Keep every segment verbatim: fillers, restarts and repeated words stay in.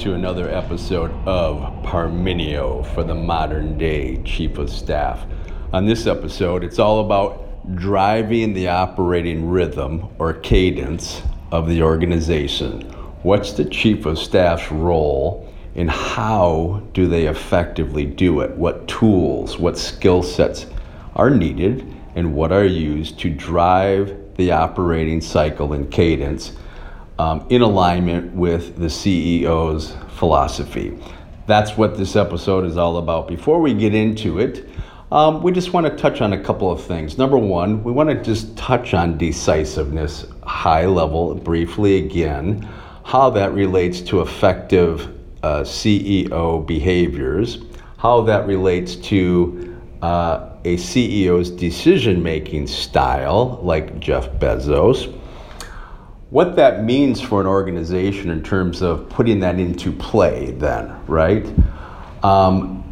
to another episode of Parmenio for the Modern Day Chief of Staff. On this episode, it's all about driving the operating rhythm or cadence of the organization. What's the Chief of Staff's role and how do they effectively do it? What tools, what skill sets are needed and what are used to drive the operating cycle and cadence Um, in alignment with the C E O's philosophy. That's what this episode is all about. Before we get into it, um, we just want to touch on a couple of things. Number one, we want to just touch on decisiveness, high level, briefly again, how that relates to effective uh, C E O behaviors, how that relates to uh, a C E O's decision-making style, like Jeff Bezos, what that means for an organization in terms of putting that into play then, right? Um,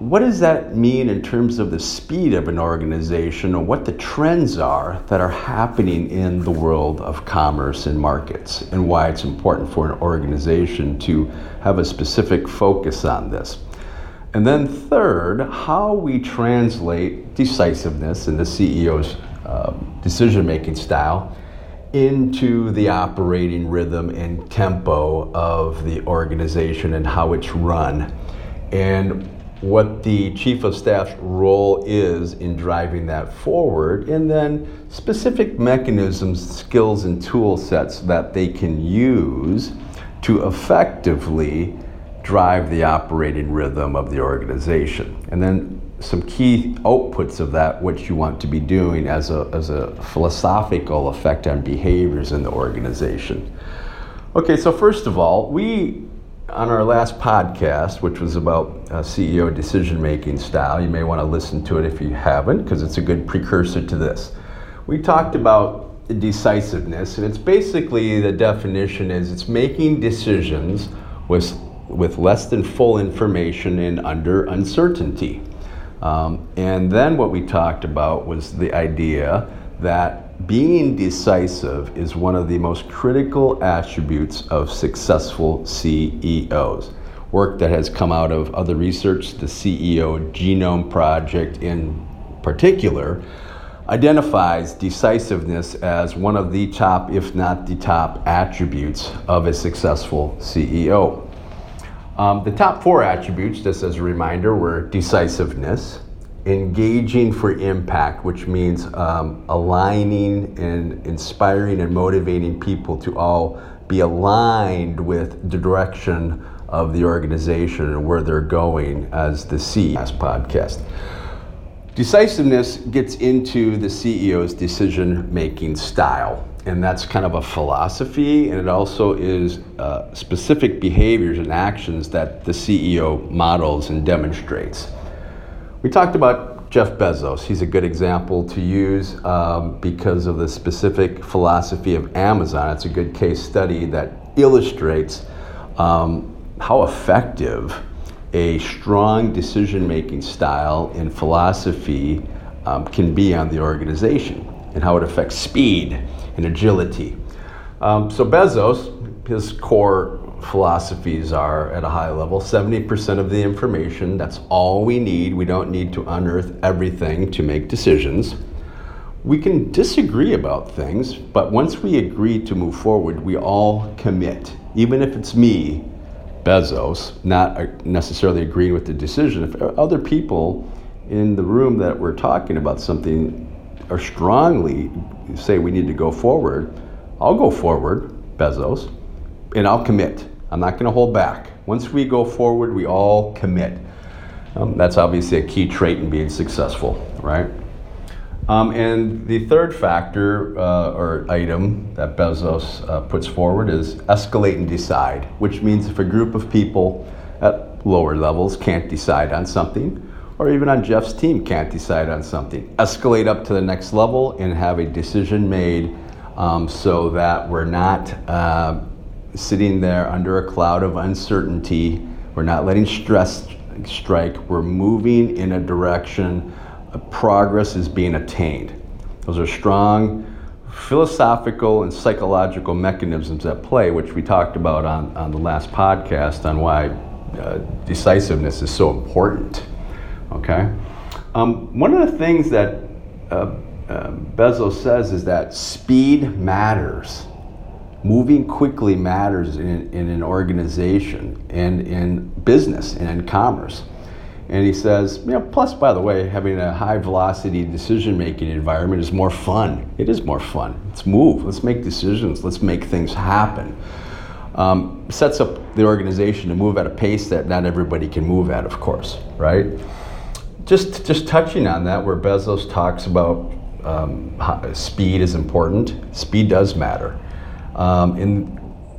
what does that mean in terms of the speed of an organization and what the trends are that are happening in the world of commerce and markets, and why it's important for an organization to have a specific focus on this? And then third, how we translate decisiveness in the C E O's uh, decision-making style into the operating rhythm and tempo of the organization and how it's run, and what the Chief of Staff's role is in driving that forward, and then specific mechanisms, skills, and tool sets that they can use to effectively drive the operating rhythm of the organization. And then some key outputs of that, what you want to be doing as a as a philosophical effect on behaviors in the organization. Okay, so first of all, we, on our last podcast, which was about uh, C E O decision-making style, you may want to listen to it if you haven't, because it's a good precursor to this. We talked about the decisiveness, and it's basically, the definition is it's making decisions with, with less than full information and under uncertainty. Um, and then what we talked about was the idea that being decisive is one of the most critical attributes of successful C E Os. Work that has come out of other research, the C E O Genome Project in particular, identifies decisiveness as one of the top, if not the top, attributes of a successful C E O. Um, the top four attributes, just as a reminder, were decisiveness, engaging for impact, which means um, aligning and inspiring and motivating people to all be aligned with the direction of the organization and where they're going, as the C E O's podcast. Decisiveness gets into the C E O's decision-making style. And that's kind of a philosophy, and it also is uh, specific behaviors and actions that the C E O models and demonstrates. We talked about Jeff Bezos. He's a good example to use um, because of the specific philosophy of Amazon. It's a good case study that illustrates um, how effective a strong decision-making style and philosophy um, can be on the organization, and how it affects speed and agility. Um, so Bezos, his core philosophies are, at a high level, seventy percent of the information, that's all we need. We don't need to unearth everything to make decisions. We can disagree about things, but once we agree to move forward, we all commit. Even if it's me, Bezos, not necessarily agreeing with the decision, if other people in the room that we're talking about something or strongly say we need to go forward, I'll go forward, Bezos, and I'll commit. I'm not gonna hold back. Once we go forward, we all commit. Um, that's obviously a key trait in being successful, right? Um, and the third factor uh, or item that Bezos uh, puts forward is escalate and decide, which means if a group of people at lower levels can't decide on something, or even on Jeff's team can't decide on something, escalate up to the next level and have a decision made um, so that we're not uh, sitting there under a cloud of uncertainty. We're not letting stress strike. We're moving in a direction. Progress is being attained. Those are strong philosophical and psychological mechanisms at play, which we talked about on, on the last podcast on why uh, decisiveness is so important, okay? Um, one of the things that uh, uh, Bezos says is that speed matters. Moving quickly matters in, in an organization and in business and in commerce. And he says, you know, plus, by the way, having a high velocity decision-making environment is more fun. It is more fun. Let's move. Let's make decisions. Let's make things happen. Um, sets up the organization to move at a pace that not everybody can move at, of course, right? Just, just touching on that, where Bezos talks about um, how speed is important. Speed does matter. Um, in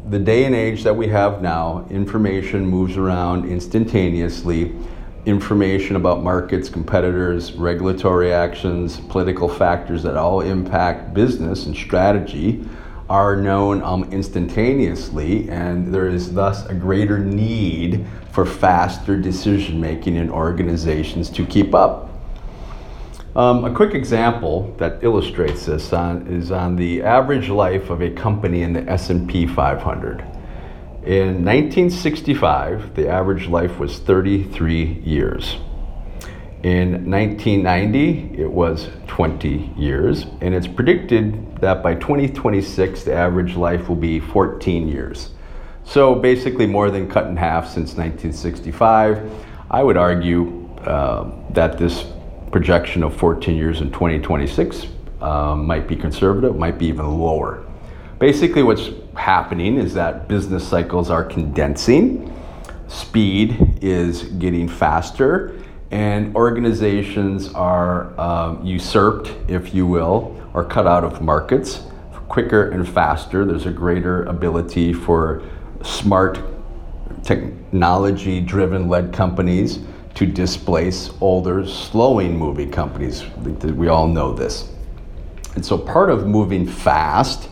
the day and age that we have now, information moves around instantaneously. Information about markets, competitors, regulatory actions, political factors that all impact business and strategy are known um, instantaneously, and there is thus a greater need for faster decision making in organizations to keep up. Um, a quick example that illustrates this on, is on the average life of a company in the S and P five hundred. In nineteen sixty-five, the average life was thirty-three years. In nineteen ninety, it was twenty years, and it's predicted that by twenty twenty-six, the average life will be fourteen years. So basically more than cut in half since nineteen sixty-five. I would argue uh, that this projection of fourteen years in twenty twenty-six uh, might be conservative, might be even lower. Basically what's happening is that business cycles are condensing, speed is getting faster, and organizations are um, usurped, if you will, or cut out of markets quicker and faster. There's a greater ability for smart technology-driven led companies to displace older, slowing moving companies. We all know this. And so part of moving fast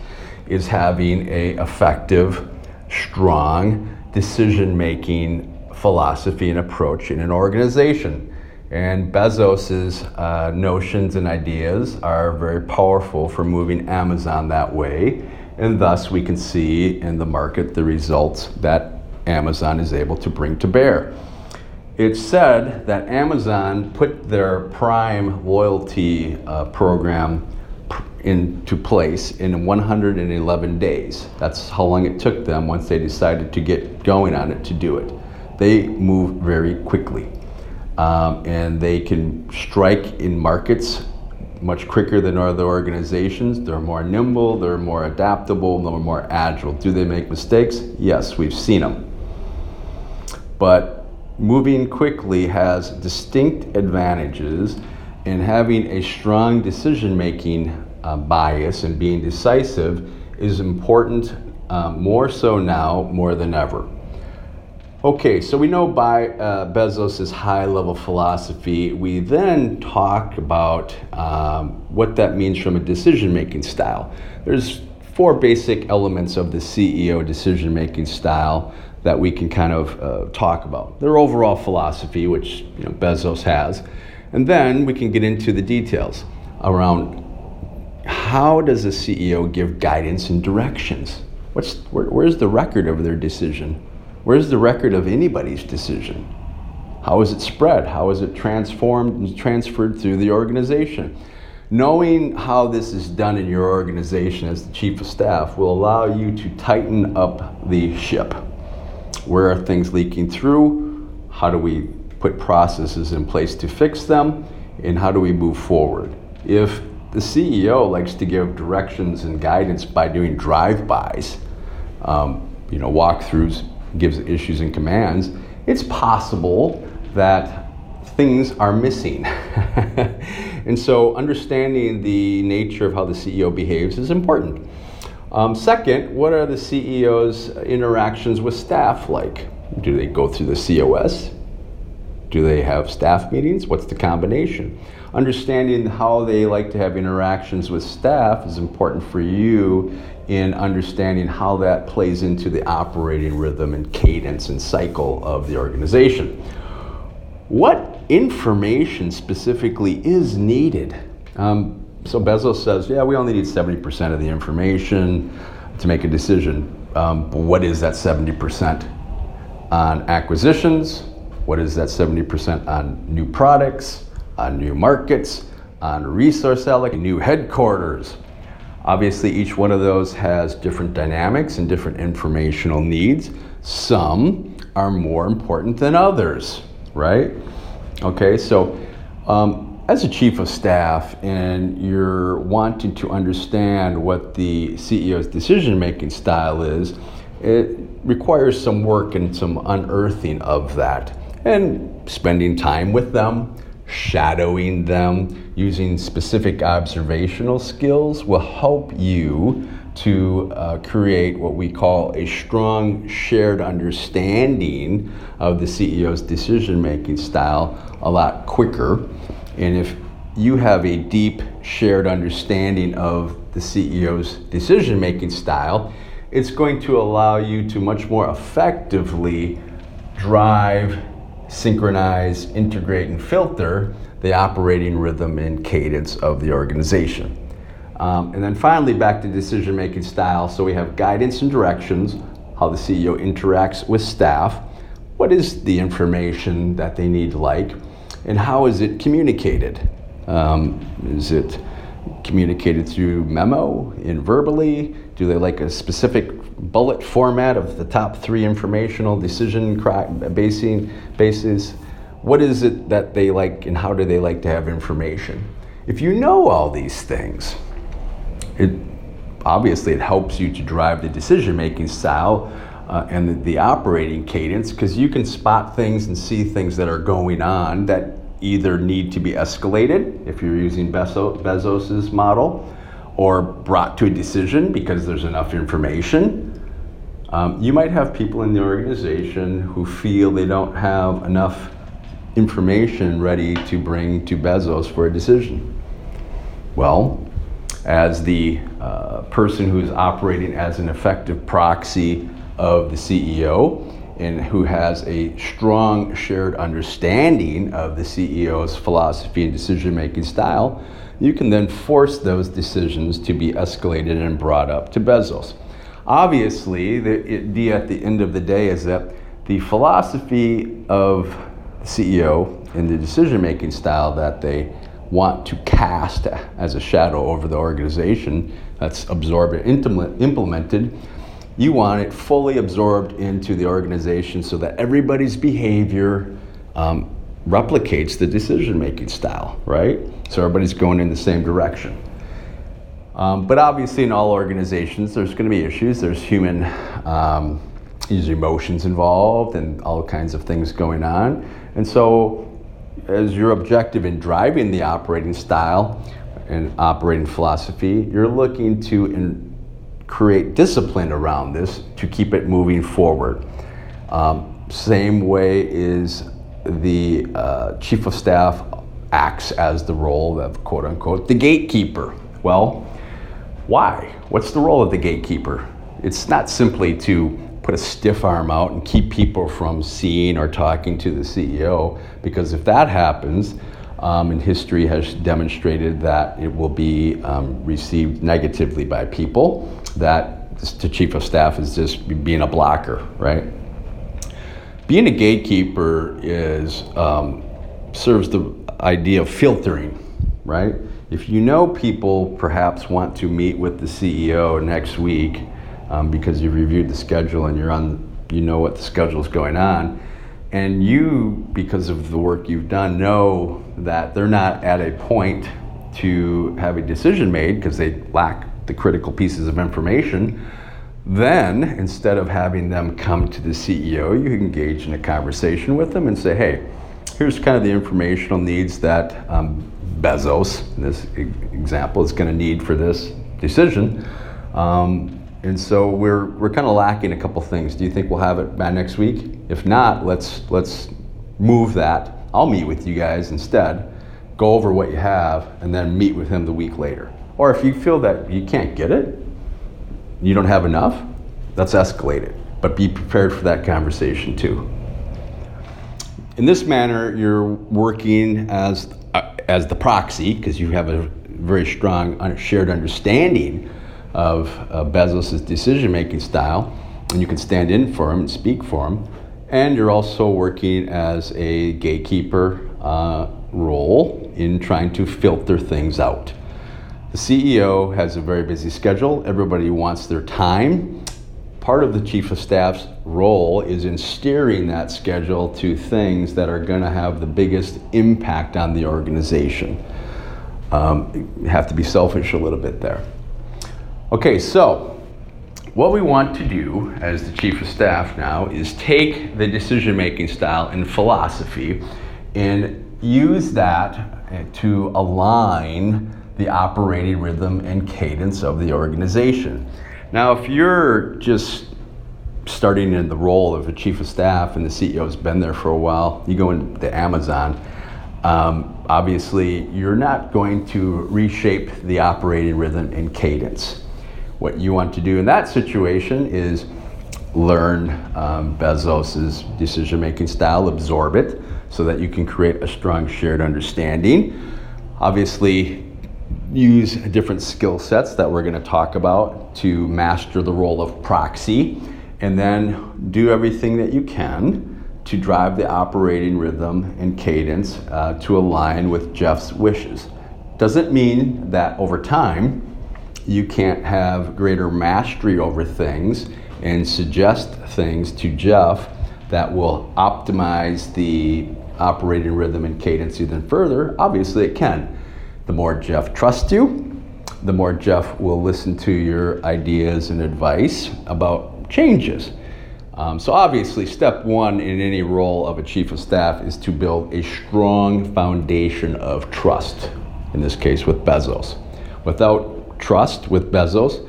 is having a effective, strong decision-making philosophy and approach in an organization. And Bezos's uh, notions and ideas are very powerful for moving Amazon that way. And thus we can see in the market the results that Amazon is able to bring to bear. It's said that Amazon put their Prime loyalty uh, program into place in one hundred eleven days. That's how long it took them once they decided to get going on it to do it. They move very quickly, um, and they can strike in markets much quicker than other organizations. They're more nimble, they're more adaptable, they're more agile. Do they make mistakes? Yes, we've seen them. But moving quickly has distinct advantages, and having a strong decision-making Uh, bias and being decisive is important, uh, more so now more than ever. Okay, so we know by uh, Bezos's high-level philosophy. We then talk about um, what that means from a decision-making style. There's four basic elements of the C E O decision-making style that we can kind of uh, talk about. Their overall philosophy, which you know, Bezos has, and then we can get into the details around how does a C E O give guidance and directions? What's where, where's the record of their decision? Where's the record of anybody's decision? How is it spread? How is it transformed and transferred through the organization? Knowing how this is done in your organization as the chief of staff will allow you to tighten up the ship. Where are things leaking through? How do we put processes in place to fix them? And how do we move forward? If the C E O likes to give directions and guidance by doing drive-bys, um, you know, walkthroughs, gives issues and commands, it's possible that things are missing. And so understanding the nature of how the C E O behaves is important. Um, second, what are the C E O's interactions with staff like? Do they go through the C O S? Do they have staff meetings? What's the combination? Understanding how they like to have interactions with staff is important for you in understanding how that plays into the operating rhythm and cadence and cycle of the organization. What information specifically is needed? Um, so Bezos says, yeah, we only need seventy percent of the information to make a decision. Um, but what is that seventy percent on acquisitions? What is that seventy percent on new products, on new markets, on resource allocation, new headquarters? Obviously, each one of those has different dynamics and different informational needs. Some are more important than others, right? Okay, so um, as a chief of staff and you're wanting to understand what the C E O's decision-making style is, it requires some work and some unearthing of that, and spending time with them, shadowing them, using specific observational skills will help you to uh, create what we call a strong shared understanding of the C E O's decision-making style a lot quicker. And if you have a deep shared understanding of the C E O's decision-making style, it's going to allow you to much more effectively drive, synchronize, integrate, and filter the operating rhythm and cadence of the organization. Um, and then finally, back to decision-making style. So we have guidance and directions, how the C E O interacts with staff, what is the information that they need like, and how is it communicated? Um, is it communicated through memo, in verbally? Do they like a specific bullet format of the top three informational decision basing bases? What is it that they like, and how do they like to have information? If you know all these things, it obviously it helps you to drive the decision-making style uh, and the, the operating cadence, because you can spot things and see things that are going on that either need to be escalated, if you're using Bezos, Bezos's model, or brought to a decision because there's enough information. Um, you might have people in the organization who feel they don't have enough information ready to bring to Bezos for a decision. Well, as the uh, person who's operating as an effective proxy of the C E O and who has a strong shared understanding of the C E O's philosophy and decision-making style, you can then force those decisions to be escalated and brought up to Bezos. Obviously, the idea at the end of the day is that the philosophy of the C E O and the decision-making style that they want to cast as a shadow over the organization that's absorbed and implemented, you want it fully absorbed into the organization so that everybody's behavior um, replicates the decision-making style, right? So everybody's going in the same direction. Um, but obviously in all organizations, there's gonna be issues. There's human, um, there's emotions involved and all kinds of things going on. And so as your objective in driving the operating style and operating philosophy, you're looking to in, create discipline around this to keep it moving forward. Um, same way is the uh, chief of staff acts as the role of, quote unquote, the gatekeeper. Well, why? What's the role of the gatekeeper? It's not simply to put a stiff arm out and keep people from seeing or talking to the C E O, because if that happens, um, and history has demonstrated that it will be um, received negatively by people, that the chief of staff is just being a blocker, right? Being a gatekeeper is um, serves the idea of filtering, right? If you know people perhaps want to meet with the C E O next week um, because you've reviewed the schedule and you're on, you know what the schedule's going on, and you, because of the work you've done, know that they're not at a point to have a decision made because they lack the critical pieces of information, then instead of having them come to the C E O, you engage in a conversation with them and say, hey, here's kind of the informational needs that um, Bezos, in this e- example, is gonna need for this decision. Um, and so we're we're kind of lacking a couple things. Do you think we'll have it by next week? If not, let's let's move that. I'll meet with you guys instead, go over what you have, and then meet with him the week later. Or if you feel that you can't get it, you don't have enough, let's escalate it. But be prepared for that conversation too. In this manner, you're working as uh, as the proxy, because you have a very strong shared understanding of uh, Bezos' decision-making style, and you can stand in for him and speak for him. And you're also working as a gatekeeper uh, role in trying to filter things out. The C E O has a very busy schedule. Everybody wants their time. Part of the chief of staff's role is in steering that schedule to things that are going to have the biggest impact on the organization. Um, you have to be selfish a little bit there. Okay, so what we want to do as the chief of staff now is take the decision-making style and philosophy and use that to align the operating rhythm and cadence of the organization. Now, if you're just starting in the role of a chief of staff and the C E O's been there for a while, you go into Amazon, um, obviously you're not going to reshape the operating rhythm and cadence. What you want to do in that situation is learn um, Bezos's decision-making style, absorb it, so that you can create a strong shared understanding. Obviously, use different skill sets that we're going to talk about to master the role of proxy, and then do everything that you can to drive the operating rhythm and cadence uh, to align with Jeff's wishes. Doesn't mean that over time you can't have greater mastery over things and suggest things to Jeff that will optimize the operating rhythm and cadence even further. Obviously it can. The more Jeff trusts you, the more Jeff will listen to your ideas and advice about changes. Um, so obviously, step one in any role of a chief of staff is to build a strong foundation of trust, in this case with Bezos. Without trust with Bezos,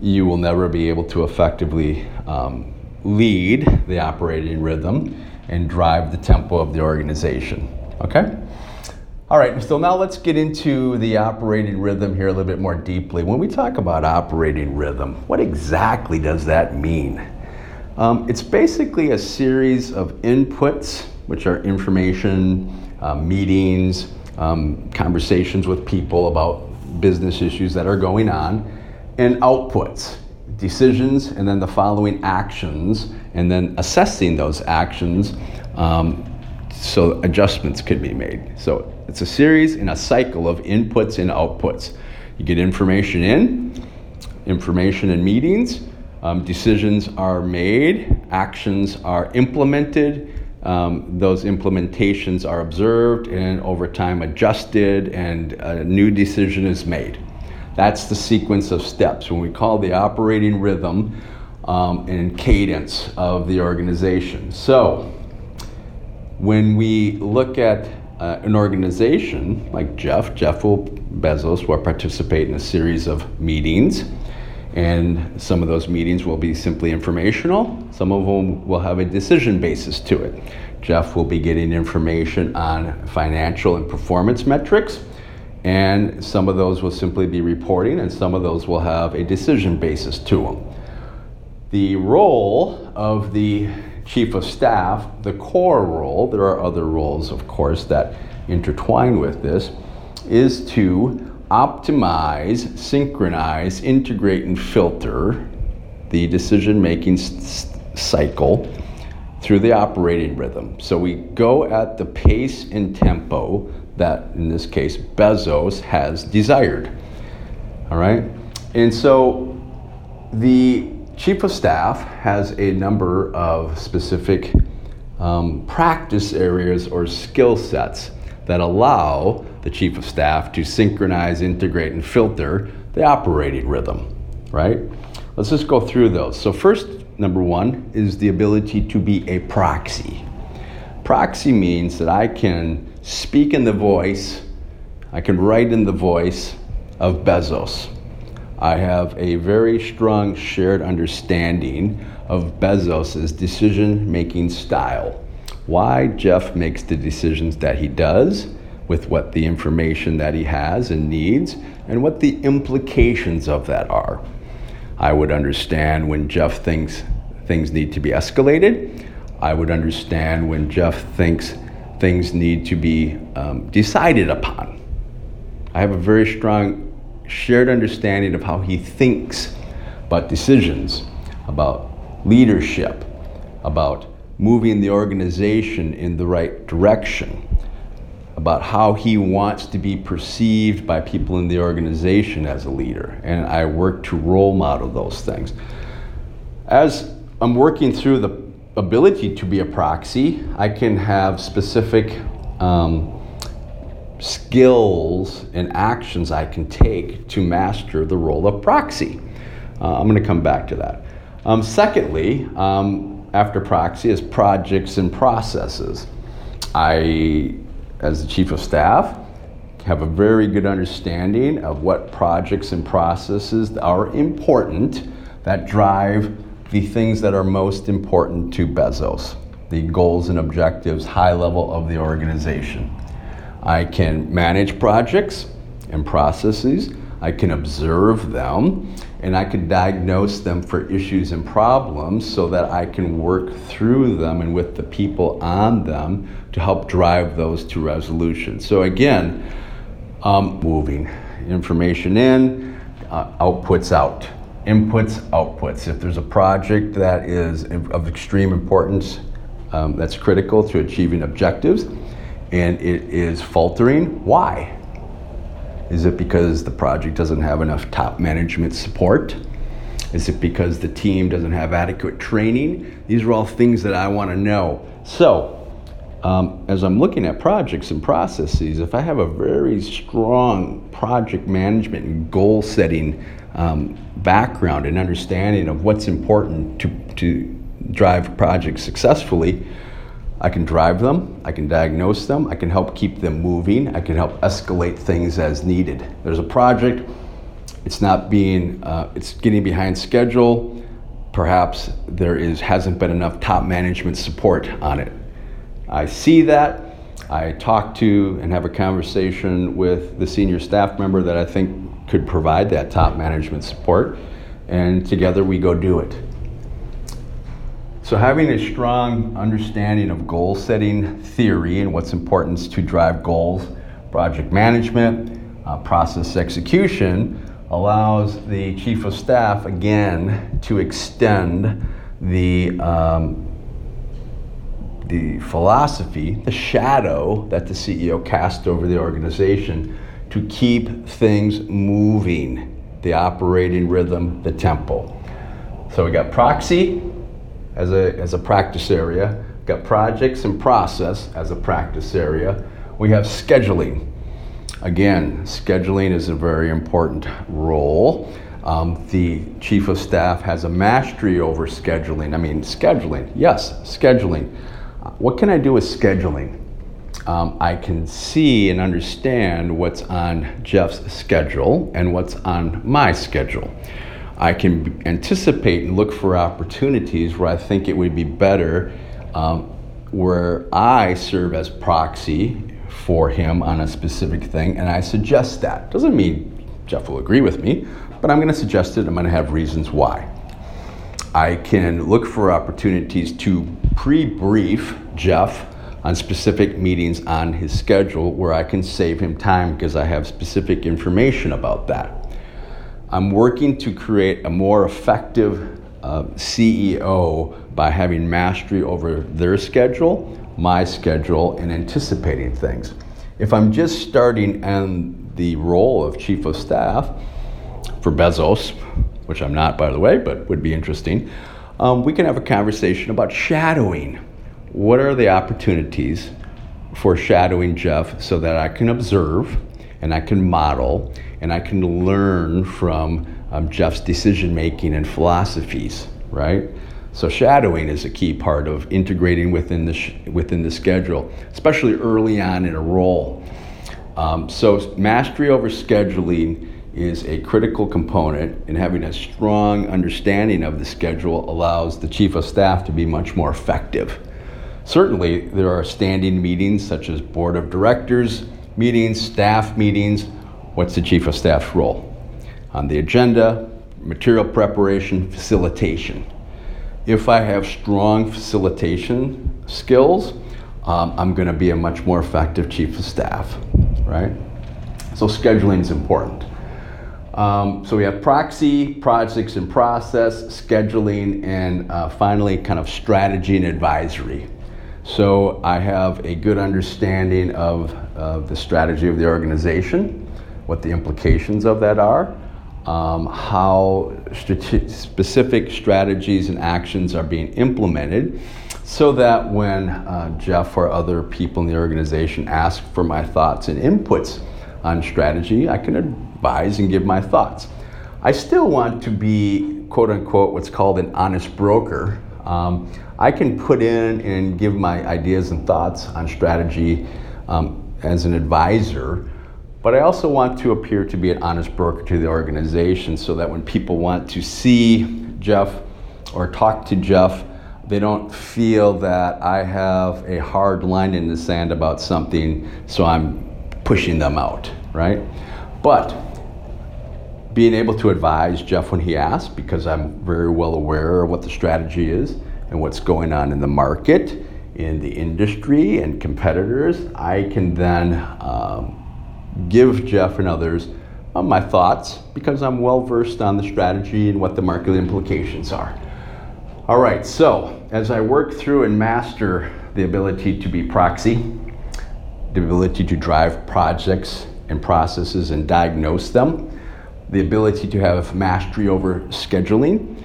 you will never be able to effectively um, lead the operating rhythm and drive the tempo of the organization, okay? All right, so now let's get into the operating rhythm here a little bit more deeply. When we talk about operating rhythm, what exactly does that mean? Um, it's basically a series of inputs, which are information, uh, meetings, um, conversations with people about business issues that are going on, and outputs, decisions, and then the following actions, and then assessing those actions um, so adjustments could be made. So it's a series and a cycle of inputs and outputs. You get information in, information in meetings, um, decisions are made, actions are implemented, um, those implementations are observed and over time adjusted, and a new decision is made. That's the sequence of steps when we call the operating rhythm um, and cadence of the organization. So, when we look at uh, an organization like Jeff, Jeff will, Bezos will participate in a series of meetings, and some of those meetings will be simply informational. Some of them will have a decision basis to it. Jeff will be getting information on financial and performance metrics, and some of those will simply be reporting, and some of those will have a decision basis to them. The role of the chief of staff, the core role, there are other roles, of course, that intertwine with this, is to optimize, synchronize, integrate, and filter the decision-making s- cycle through the operating rhythm. So we go at the pace and tempo that, in this case, Bezos has desired. All right? And so the chief of staff has a number of specific um, practice areas or skill sets that allow the chief of staff to synchronize, integrate, and filter the operating rhythm, right? Let's just go through those. So first, number one, is the ability to be a proxy. Proxy means that I can speak in the voice, I can write in the voice of Bezos. I have a very strong shared understanding of Bezos's decision-making style. Why Jeff makes the decisions that he does, with what the information that he has and needs, and what the implications of that are. I would understand when Jeff thinks things need to be escalated. I would understand when Jeff thinks things need to be um, decided upon. I have a very strong shared understanding of how he thinks about decisions, about leadership, about moving the organization in the right direction, about how he wants to be perceived by people in the organization as a leader. And I work to role model those things. As I'm working through the ability to be a proxy, I can have specific um, skills and actions I can take to master the role of proxy. Uh, I'm going to come back to that. Um, secondly, um, after proxy is projects and processes. I, as the chief of staff, have a very good understanding of what projects and processes are important that drive the things that are most important to Bezos, the goals and objectives, high level of the organization. I can manage projects and processes, I can observe them, and I can diagnose them for issues and problems so that I can work through them and with the people on them to help drive those to resolution. So again, um, moving information in, uh, outputs out. Inputs, outputs. If there's a project that is of extreme importance, um, that's critical to achieving objectives, and it is faltering, why? Is it because the project doesn't have enough top management support? Is it because the team doesn't have adequate training? These are all things that I want to know. So, um, as I'm looking at projects and processes, if I have a very strong project management and goal setting Um, background and understanding of what's important to, to drive projects successfully, I can drive them, I can diagnose them, I can help keep them moving, I can help escalate things as needed. There's a project, it's not being, uh, it's getting behind schedule, perhaps there is hasn't been enough top management support on it. I see that, I talk to and have a conversation with the senior staff member that I think could provide that top management support, and together we go do it. So having a strong understanding of goal setting theory and what's important to drive goals, project management, uh, process execution, allows the chief of staff again to extend the um, the philosophy, the shadow that the C E O cast over the organization to keep things moving, the operating rhythm, the tempo. So we got proxy as a as a practice area, we got projects and process as a practice area. We have scheduling. Again, scheduling is a very important role. Um, the chief of staff has a mastery over scheduling. I mean, scheduling, yes, scheduling. What can I do with scheduling? Um, I can see and understand what's on Jeff's schedule and what's on my schedule. I can anticipate and look for opportunities where I think it would be better, um, where I serve as proxy for him on a specific thing, and I suggest that. Doesn't mean Jeff will agree with me, but I'm going to suggest it. I'm going to have reasons why. I can look for opportunities to pre-brief Jeff on specific meetings on his schedule where I can save him time because I have specific information about that. I'm working to create a more effective uh, C E O by having mastery over their schedule, my schedule, and anticipating things. If I'm just starting in the role of chief of staff for Bezos, which I'm not, by the way, but would be interesting, um, we can have a conversation about shadowing. What are the opportunities for shadowing Jeff so that I can observe and I can model and I can learn from um, Jeff's decision making and philosophies, right? So shadowing is a key part of integrating within the sh- within the schedule, especially early on in a role. Um, so mastery over scheduling is a critical component, and having a strong understanding of the schedule allows the chief of staff to be much more effective. Certainly, there are standing meetings such as board of directors meetings, staff meetings. What's the chief of staff's role? On the agenda, material preparation, facilitation. If I have strong facilitation skills, um, I'm going to be a much more effective chief of staff, right? So scheduling is important. Um, so we have proxy, projects and process, scheduling, and uh, finally kind of strategy and advisory. So I have a good understanding of, of the strategy of the organization, what the implications of that are, um, how strate- specific strategies and actions are being implemented, so that when uh, Jeff or other people in the organization ask for my thoughts and inputs on strategy, I can advise and give my thoughts. I still want to be, quote unquote, what's called an honest broker. Um, I can put in and give my ideas and thoughts on strategy um, as an advisor, but I also want to appear to be an honest broker to the organization, so that when people want to see Jeff or talk to Jeff, they don't feel that I have a hard line in the sand about something, so I'm pushing them out, right? But being able to advise Jeff when he asks, because I'm very well aware of what the strategy is and what's going on in the market, in the industry, and competitors, I can then um, give Jeff and others uh, my thoughts, because I'm well versed on the strategy and what the market implications are. All right, so as I work through and master the ability to be proxy, the ability to drive projects and processes and diagnose them, the ability to have mastery over scheduling,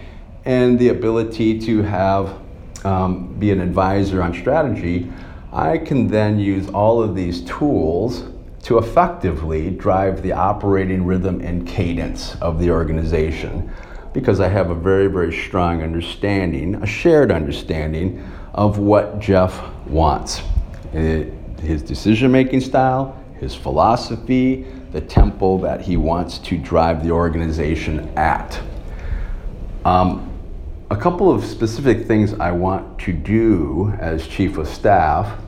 and the ability to have um, be an advisor on strategy, I can then use all of these tools to effectively drive the operating rhythm and cadence of the organization, because I have a very, very strong understanding, a shared understanding of what Jeff wants. It, his decision-making style, his philosophy, the tempo that he wants to drive the organization at. Um, a couple of specific things I want to do as chief of staff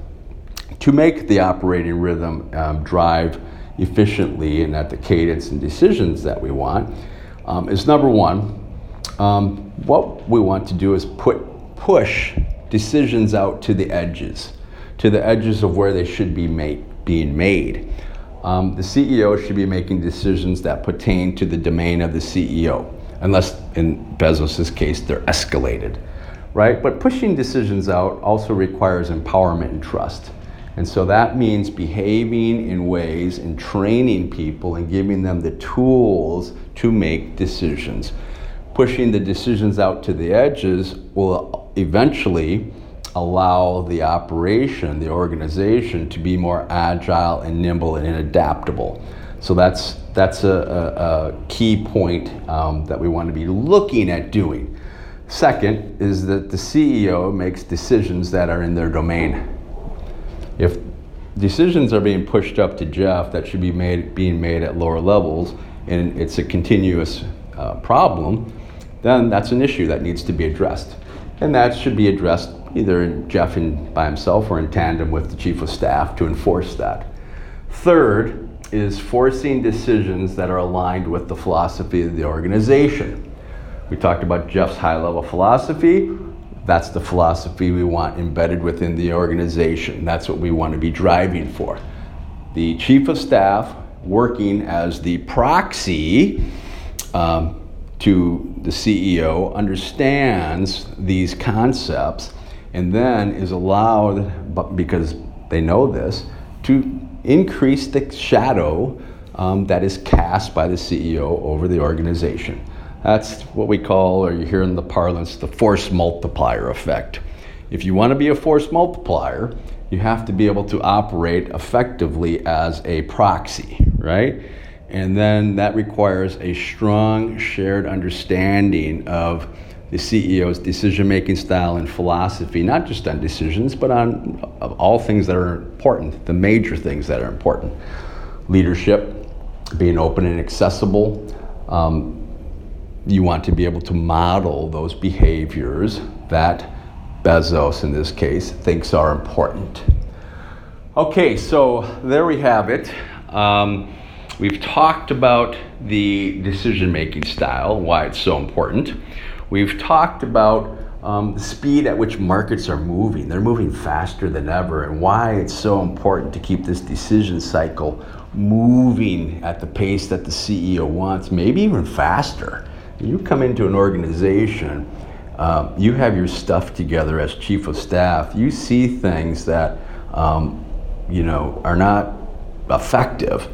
to make the operating rhythm um, drive efficiently and at the cadence and decisions that we want um, is number one, um, what we want to do is put push decisions out to the edges. to the edges of where they should be made, being made. Um, the C E O should be making decisions that pertain to the domain of the C E O, unless in Bezos' case they're escalated, right? But pushing decisions out also requires empowerment and trust. And so that means behaving in ways and training people and giving them the tools to make decisions. Pushing the decisions out to the edges will eventually allow the operation, the organization, to be more agile and nimble and adaptable. So that's that's a, a, a key point um, that we want to be looking at doing. Second is that the C E O makes decisions that are in their domain. If decisions are being pushed up to Jeff that should be made being made at lower levels, and it's a continuous uh, problem, then that's an issue that needs to be addressed. And that should be addressed either in Jeff in, by himself or in tandem with the chief of staff to enforce that. Third is forcing decisions that are aligned with the philosophy of the organization. We talked about Jeff's high-level philosophy. That's the philosophy we want embedded within the organization. That's what we want to be driving for. The chief of staff working as the proxy um, to the C E O understands these concepts, and then is allowed, but because they know this, to increase the shadow um, that is cast by the C E O over the organization. That's what we call, or you hear in the parlance, the force multiplier effect. If you want to be a force multiplier, you have to be able to operate effectively as a proxy, right? And then that requires a strong shared understanding of the C E O's decision-making style and philosophy, not just on decisions, but on all things that are important, the major things that are important. Leadership, being open and accessible. Um, you want to be able to model those behaviors that Bezos, in this case, thinks are important. Okay, so there we have it. Um, we've talked about the decision-making style, why it's so important. We've talked about um, the speed at which markets are moving. They're moving faster than ever, and why it's so important to keep this decision cycle moving at the pace that the C E O wants, maybe even faster. You come into an organization, uh, you have your stuff together as chief of staff, you see things that um, you know are not effective.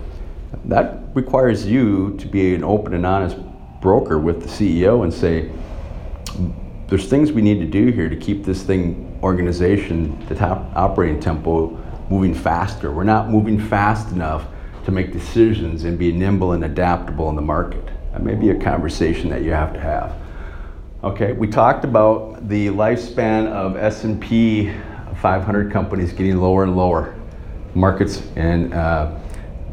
That requires you to be an open and honest broker with the C E O and say, there's things we need to do here to keep this thing, organization, the top operating tempo moving faster. We're not moving fast enough to make decisions and be nimble and adaptable in the market. That may be a conversation that you have to have. Okay, we talked about the lifespan of S and P five hundred companies getting lower and lower. Markets and uh,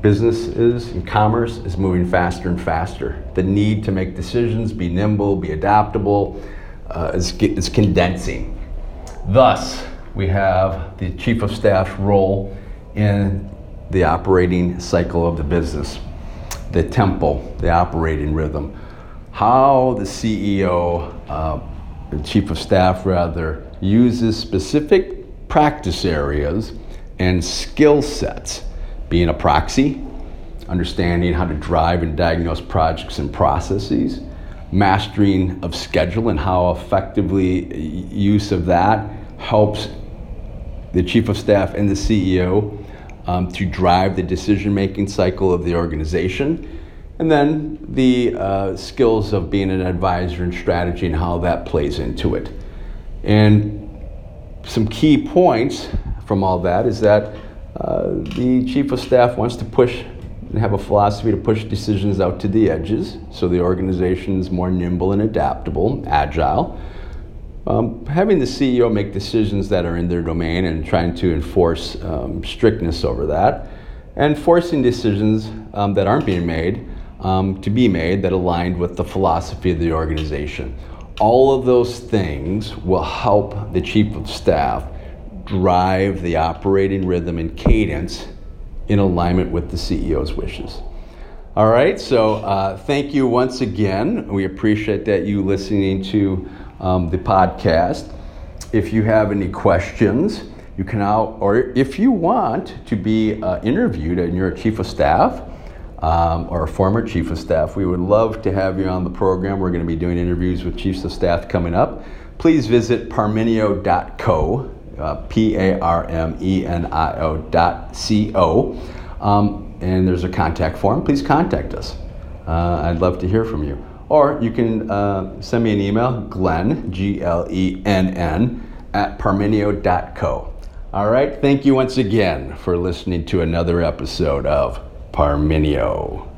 businesses and commerce is moving faster and faster. The need to make decisions, be nimble, be adaptable, uh, is, is condensing. Thus, we have the chief of staff role in the operating cycle of the business, the tempo, the operating rhythm. How the C E O, uh, the chief of staff rather, uses specific practice areas and skill sets, being a proxy, understanding how to drive and diagnose projects and processes, mastering of schedule and how effectively use of that helps the chief of staff and the C E O um, to drive the decision-making cycle of the organization, and then the uh, skills of being an advisor and strategy and how that plays into it. And some key points from all that is that Uh, the chief of staff wants to push and have a philosophy to push decisions out to the edges so the organization is more nimble and adaptable, agile. Um, having the C E O make decisions that are in their domain and trying to enforce um, strictness over that, and forcing decisions um, that aren't being made um, to be made that aligned with the philosophy of the organization. All of those things will help the chief of staff drive the operating rhythm and cadence in alignment with the C E O's wishes. All right, so uh, thank you once again. We appreciate that you listening to um, the podcast. If you have any questions, you can now, or if you want to be uh, interviewed and you're a chief of staff um, or a former chief of staff, we would love to have you on the program. We're going to be doing interviews with chiefs of staff coming up. Please visit parmenio dot co. Uh, P-A-R-M-E-N-I-O dot C-O. Um, and there's a contact form. Please contact us. Uh, I'd love to hear from you. Or you can uh, send me an email, Glenn, G L E N N, at parmenio dot co. All right. Thank you once again for listening to another episode of Parmenio.